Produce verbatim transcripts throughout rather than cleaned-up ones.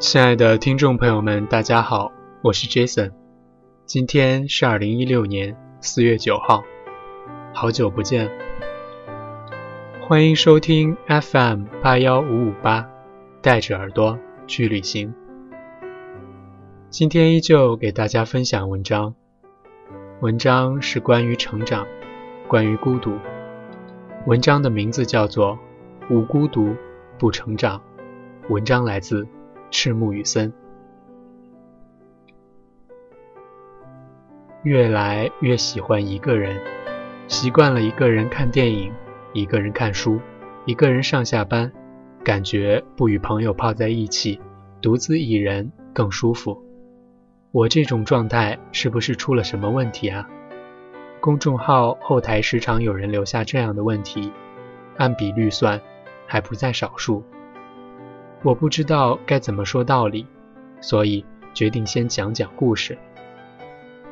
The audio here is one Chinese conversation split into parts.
亲爱的听众朋友们，大家好，我是 Jason， 今天是二零一六年四月九号，好久不见，欢迎收听 F M 八一五五八， 带着耳朵去旅行。今天依旧给大家分享文章，文章是关于成长，关于孤独，文章的名字叫做无孤独不成长，文章来自赤木雨森。越来越喜欢一个人，习惯了一个人看电影，一个人看书，一个人上下班，感觉不与朋友泡在一起，独自一人更舒服。我这种状态是不是出了什么问题啊？公众号后台时常有人留下这样的问题，按比率算，还不在少数。我不知道该怎么说道理，所以决定先讲讲故事。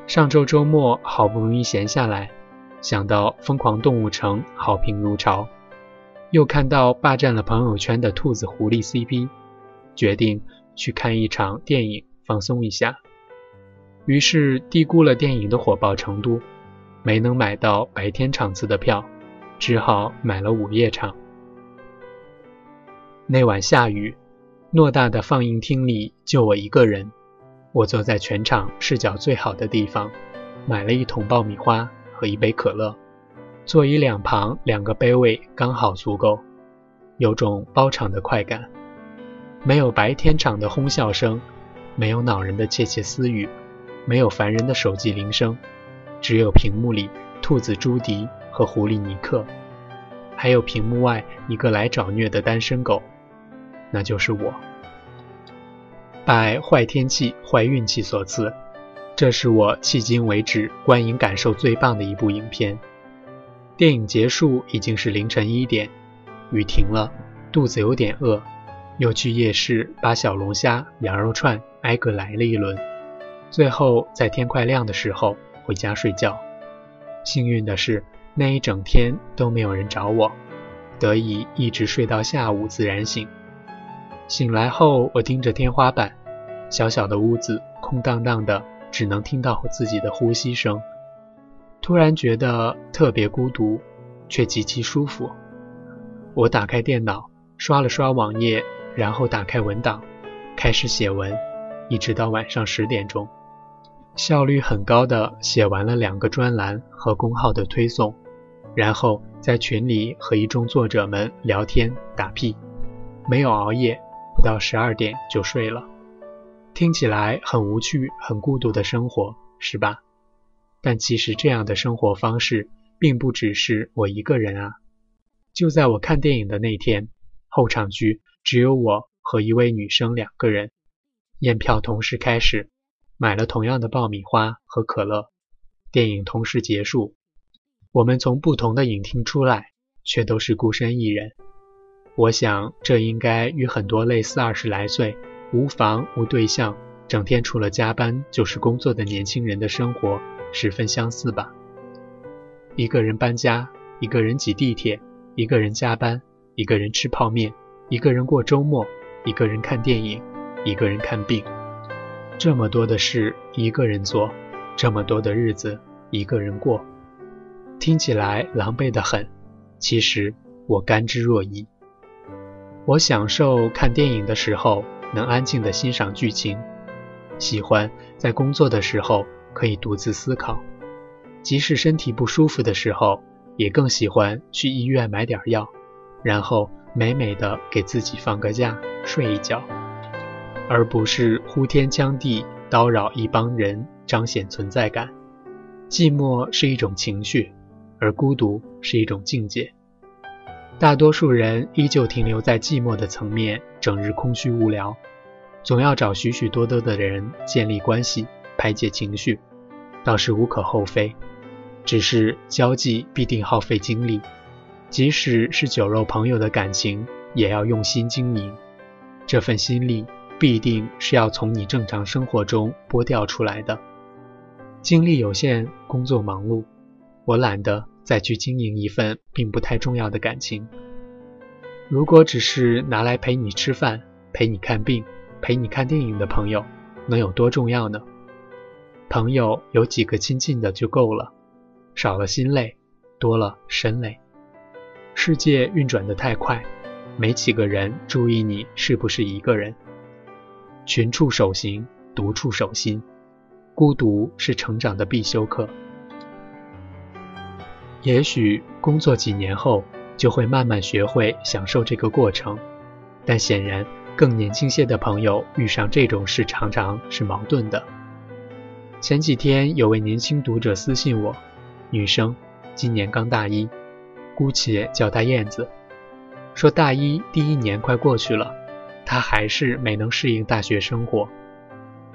上周周末好不容易闲下来，想到疯狂动物城好评如潮，又看到霸占了朋友圈的兔子狐狸 C P， 决定去看一场电影放松一下。于是低估了电影的火爆程度，没能买到白天场次的票，只好买了午夜场。那晚下雨，偌大的放映厅里就我一个人，我坐在全场视角最好的地方，买了一桶爆米花和一杯可乐，座椅两旁两个杯位刚好足够，有种包场的快感。没有白天场的哄笑声，没有恼人的窃窃私语，没有烦人的手机铃声，只有屏幕里兔子朱迪和狐狸尼克，还有屏幕外一个来找虐的单身狗，那就是我。拜坏天气坏运气所赐，这是我迄今为止观影感受最棒的一部影片。电影结束已经是凌晨一点，雨停了，肚子有点饿，又去夜市把小龙虾、羊肉串挨个来了一轮，最后在天快亮的时候回家睡觉。幸运的是那一整天都没有人找我，得以一直睡到下午自然醒。醒来后我盯着天花板，小小的屋子空荡荡的，只能听到我自己的呼吸声，突然觉得特别孤独，却极其舒服。我打开电脑，刷了刷网页，然后打开文档开始写文，一直到晚上十点钟，效率很高的写完了两个专栏和公号的推送，然后在群里和一众作者们聊天打屁，没有熬夜，不到十二点就睡了。听起来很无趣、很孤独的生活，是吧？但其实这样的生活方式并不只是我一个人啊。就在我看电影的那天，后场区只有我和一位女生两个人，验票同时开始，买了同样的爆米花和可乐，电影同时结束。我们从不同的影厅出来，却都是孤身一人。我想这应该与很多类似二十来岁无房无对象，整天除了加班就是工作的年轻人的生活十分相似吧。一个人搬家，一个人挤地铁，一个人加班，一个人吃泡面，一个人过周末，一个人看电影，一个人看病，这么多的事一个人做，这么多的日子一个人过，听起来狼狈得很，其实我甘之若饴。我享受看电影的时候能安静地欣赏剧情，喜欢在工作的时候可以独自思考，即使身体不舒服的时候，也更喜欢去医院买点药，然后美美地给自己放个假睡一觉，而不是呼天抢地叨扰一帮人彰显存在感。寂寞是一种情绪，而孤独是一种境界。大多数人依旧停留在寂寞的层面，整日空虚无聊，总要找许许多多的人建立关系，排解情绪，倒是无可厚非。只是交际必定耗费精力，即使是酒肉朋友的感情，也要用心经营。这份心力必定是要从你正常生活中剥掉出来的。精力有限，工作忙碌，我懒得再去经营一份并不太重要的感情。如果只是拿来陪你吃饭，陪你看病，陪你看电影的朋友能有多重要呢？朋友有几个亲近的就够了，少了心累，多了身累。世界运转得太快，没几个人注意你是不是一个人。群处守行，独处守心，孤独是成长的必修课。也许工作几年后就会慢慢学会享受这个过程，但显然更年轻些的朋友遇上这种事常常是矛盾的。前几天有位年轻读者私信我，女生，今年刚大一，姑且叫她燕子，说大一第一年快过去了，她还是没能适应大学生活。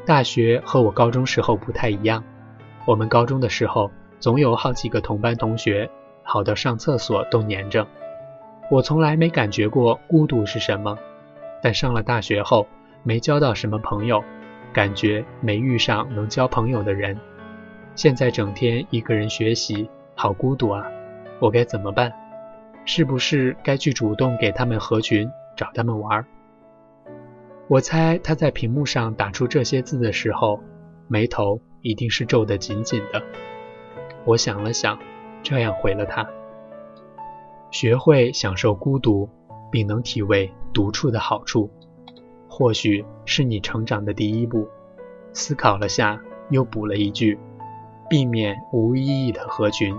大学和我高中时候不太一样，我们高中的时候总有好几个同班同学，好到上厕所都黏着。我从来没感觉过孤独是什么，但上了大学后没交到什么朋友，感觉没遇上能交朋友的人，现在整天一个人学习，好孤独啊，我该怎么办？是不是该去主动给他们合群，找他们玩？我猜他在屏幕上打出这些字的时候，眉头一定是皱得紧紧的。我想了想，这样回了他：学会享受孤独，并能体味独处的好处，或许是你成长的第一步。思考了下，又补了一句：避免无意义的合群，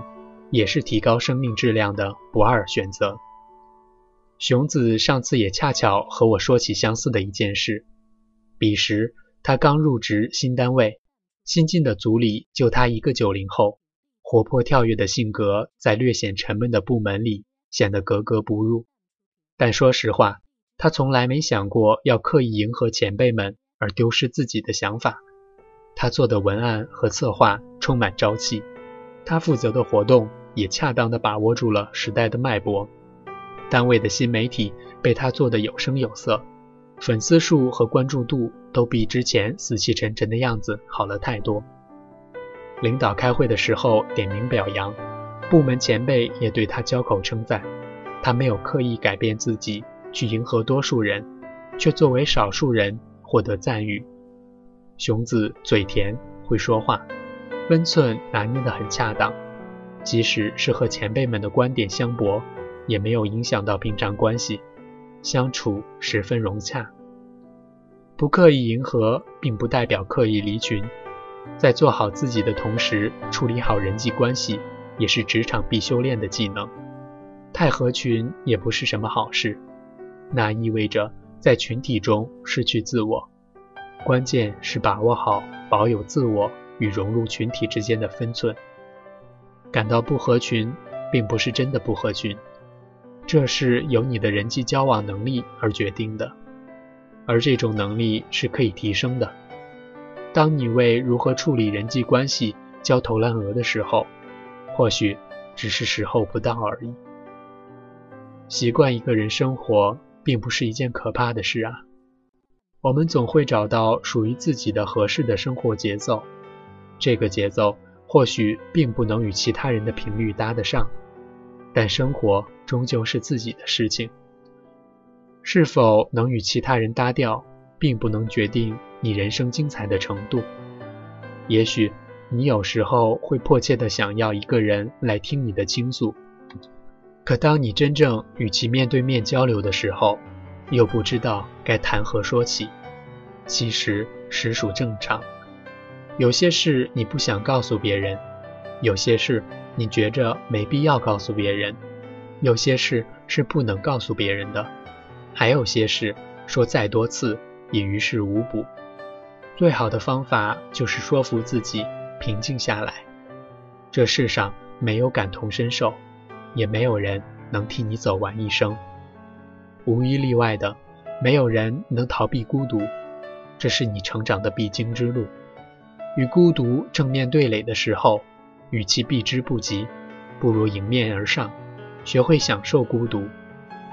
也是提高生命质量的不二选择。熊子上次也恰巧和我说起相似的一件事。彼时他刚入职新单位，新进的组里就他一个九零后，活泼跳跃的性格在略显沉闷的部门里显得格格不入。但说实话，他从来没想过要刻意迎合前辈们而丢失自己的想法。他做的文案和策划充满朝气，他负责的活动也恰当地把握住了时代的脉搏。单位的新媒体被他做得有声有色，粉丝数和关注度都比之前死气沉沉的样子好了太多。领导开会的时候点名表扬，部门前辈也对他交口称赞。他没有刻意改变自己去迎合多数人，却作为少数人获得赞誉。熊子嘴甜，会说话，分寸拿捏得很恰当，即使是和前辈们的观点相驳，也没有影响到平常关系，相处十分融洽。不刻意迎合并不代表刻意离群，在做好自己的同时，处理好人际关系也是职场必修炼的技能。太合群也不是什么好事，那意味着在群体中失去自我。关键是把握好保有自我与融入群体之间的分寸。感到不合群并不是真的不合群，这是由你的人际交往能力而决定的，而这种能力是可以提升的。当你为如何处理人际关系焦头烂额的时候，或许只是时候不到而已。习惯一个人生活并不是一件可怕的事啊，我们总会找到属于自己的合适的生活节奏，这个节奏或许并不能与其他人的频率搭得上，但生活终究是自己的事情，是否能与其他人搭调，并不能决定你人生精彩的程度。也许你有时候会迫切地想要一个人来听你的倾诉，可当你真正与其面对面交流的时候，又不知道该谈何说起，其实实属正常。有些事你不想告诉别人，有些事你觉着没必要告诉别人，有些事是不能告诉别人的，还有些事说再多次也于事无补。最好的方法就是说服自己平静下来，这世上没有感同身受，也没有人能替你走完一生，无一例外的，没有人能逃避孤独，这是你成长的必经之路。与孤独正面对垒的时候，与其避之不及，不如迎面而上，学会享受孤独，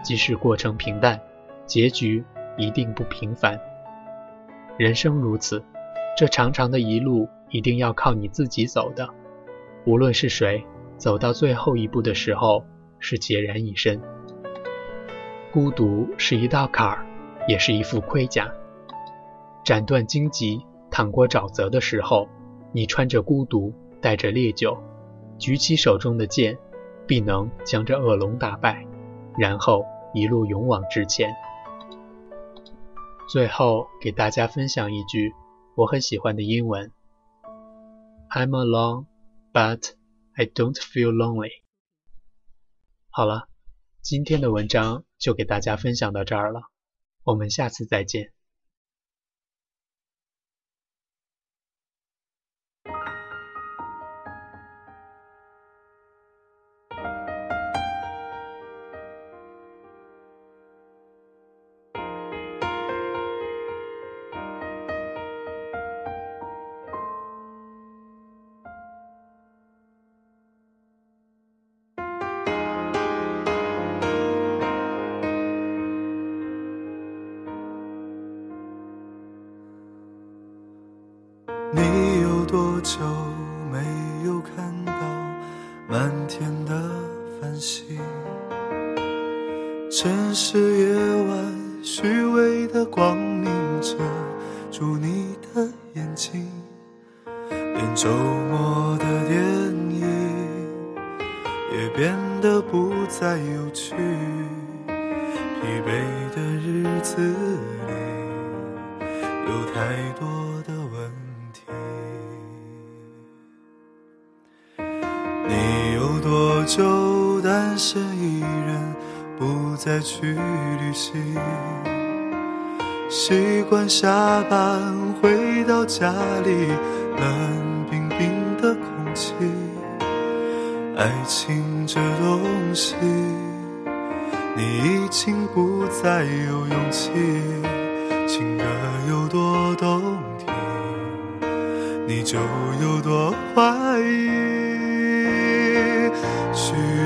即使过程平淡，结局一定不平凡。人生如此，这长长的一路一定要靠你自己走的，无论是谁走到最后一步的时候是孑然一身。孤独是一道坎儿，也是一副盔甲，斩断荆棘，淌过沼泽的时候，你穿着孤独，带着烈酒，举起手中的剑，必能将这恶龙打败，然后一路勇往直前。最后给大家分享一句我很喜欢的英文 I'm alone, but I don't feel lonely。 好了，今天的文章就给大家分享到这儿了，我们下次再见。你有多久没有看到满天的繁星？城市夜晚虚伪的光明遮住你的眼睛，连周末的电影也变得不再有趣。疲惫的日子里有太多的问你有多久单身一人不再去旅行？习惯下班回到家里冷冰冰的空气，爱情这东西你已经不再有勇气。情歌有多动听你就有多怀疑，许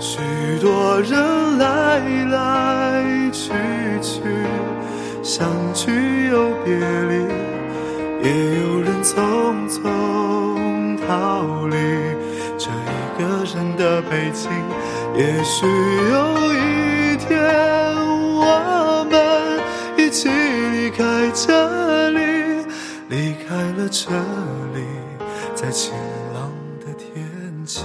许多人来来去去，相聚又别离，也有人匆匆逃离。这一个人的北京，也许有一天我们一起离开这里，离开了这里，在晴朗的天气。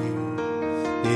你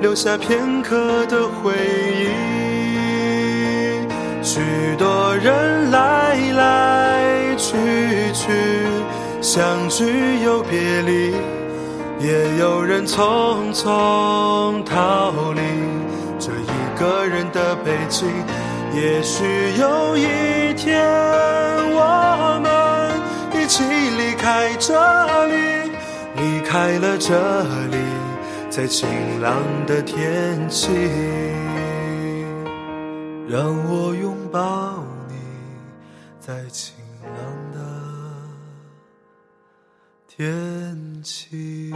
留下片刻的回忆？许多人来来去去，相聚又别离，也有人匆匆逃离。这一个人的北京，也许有一天我们一起离开这里，离离开了这里，在晴朗的天气，让我拥抱你，在晴朗的天气。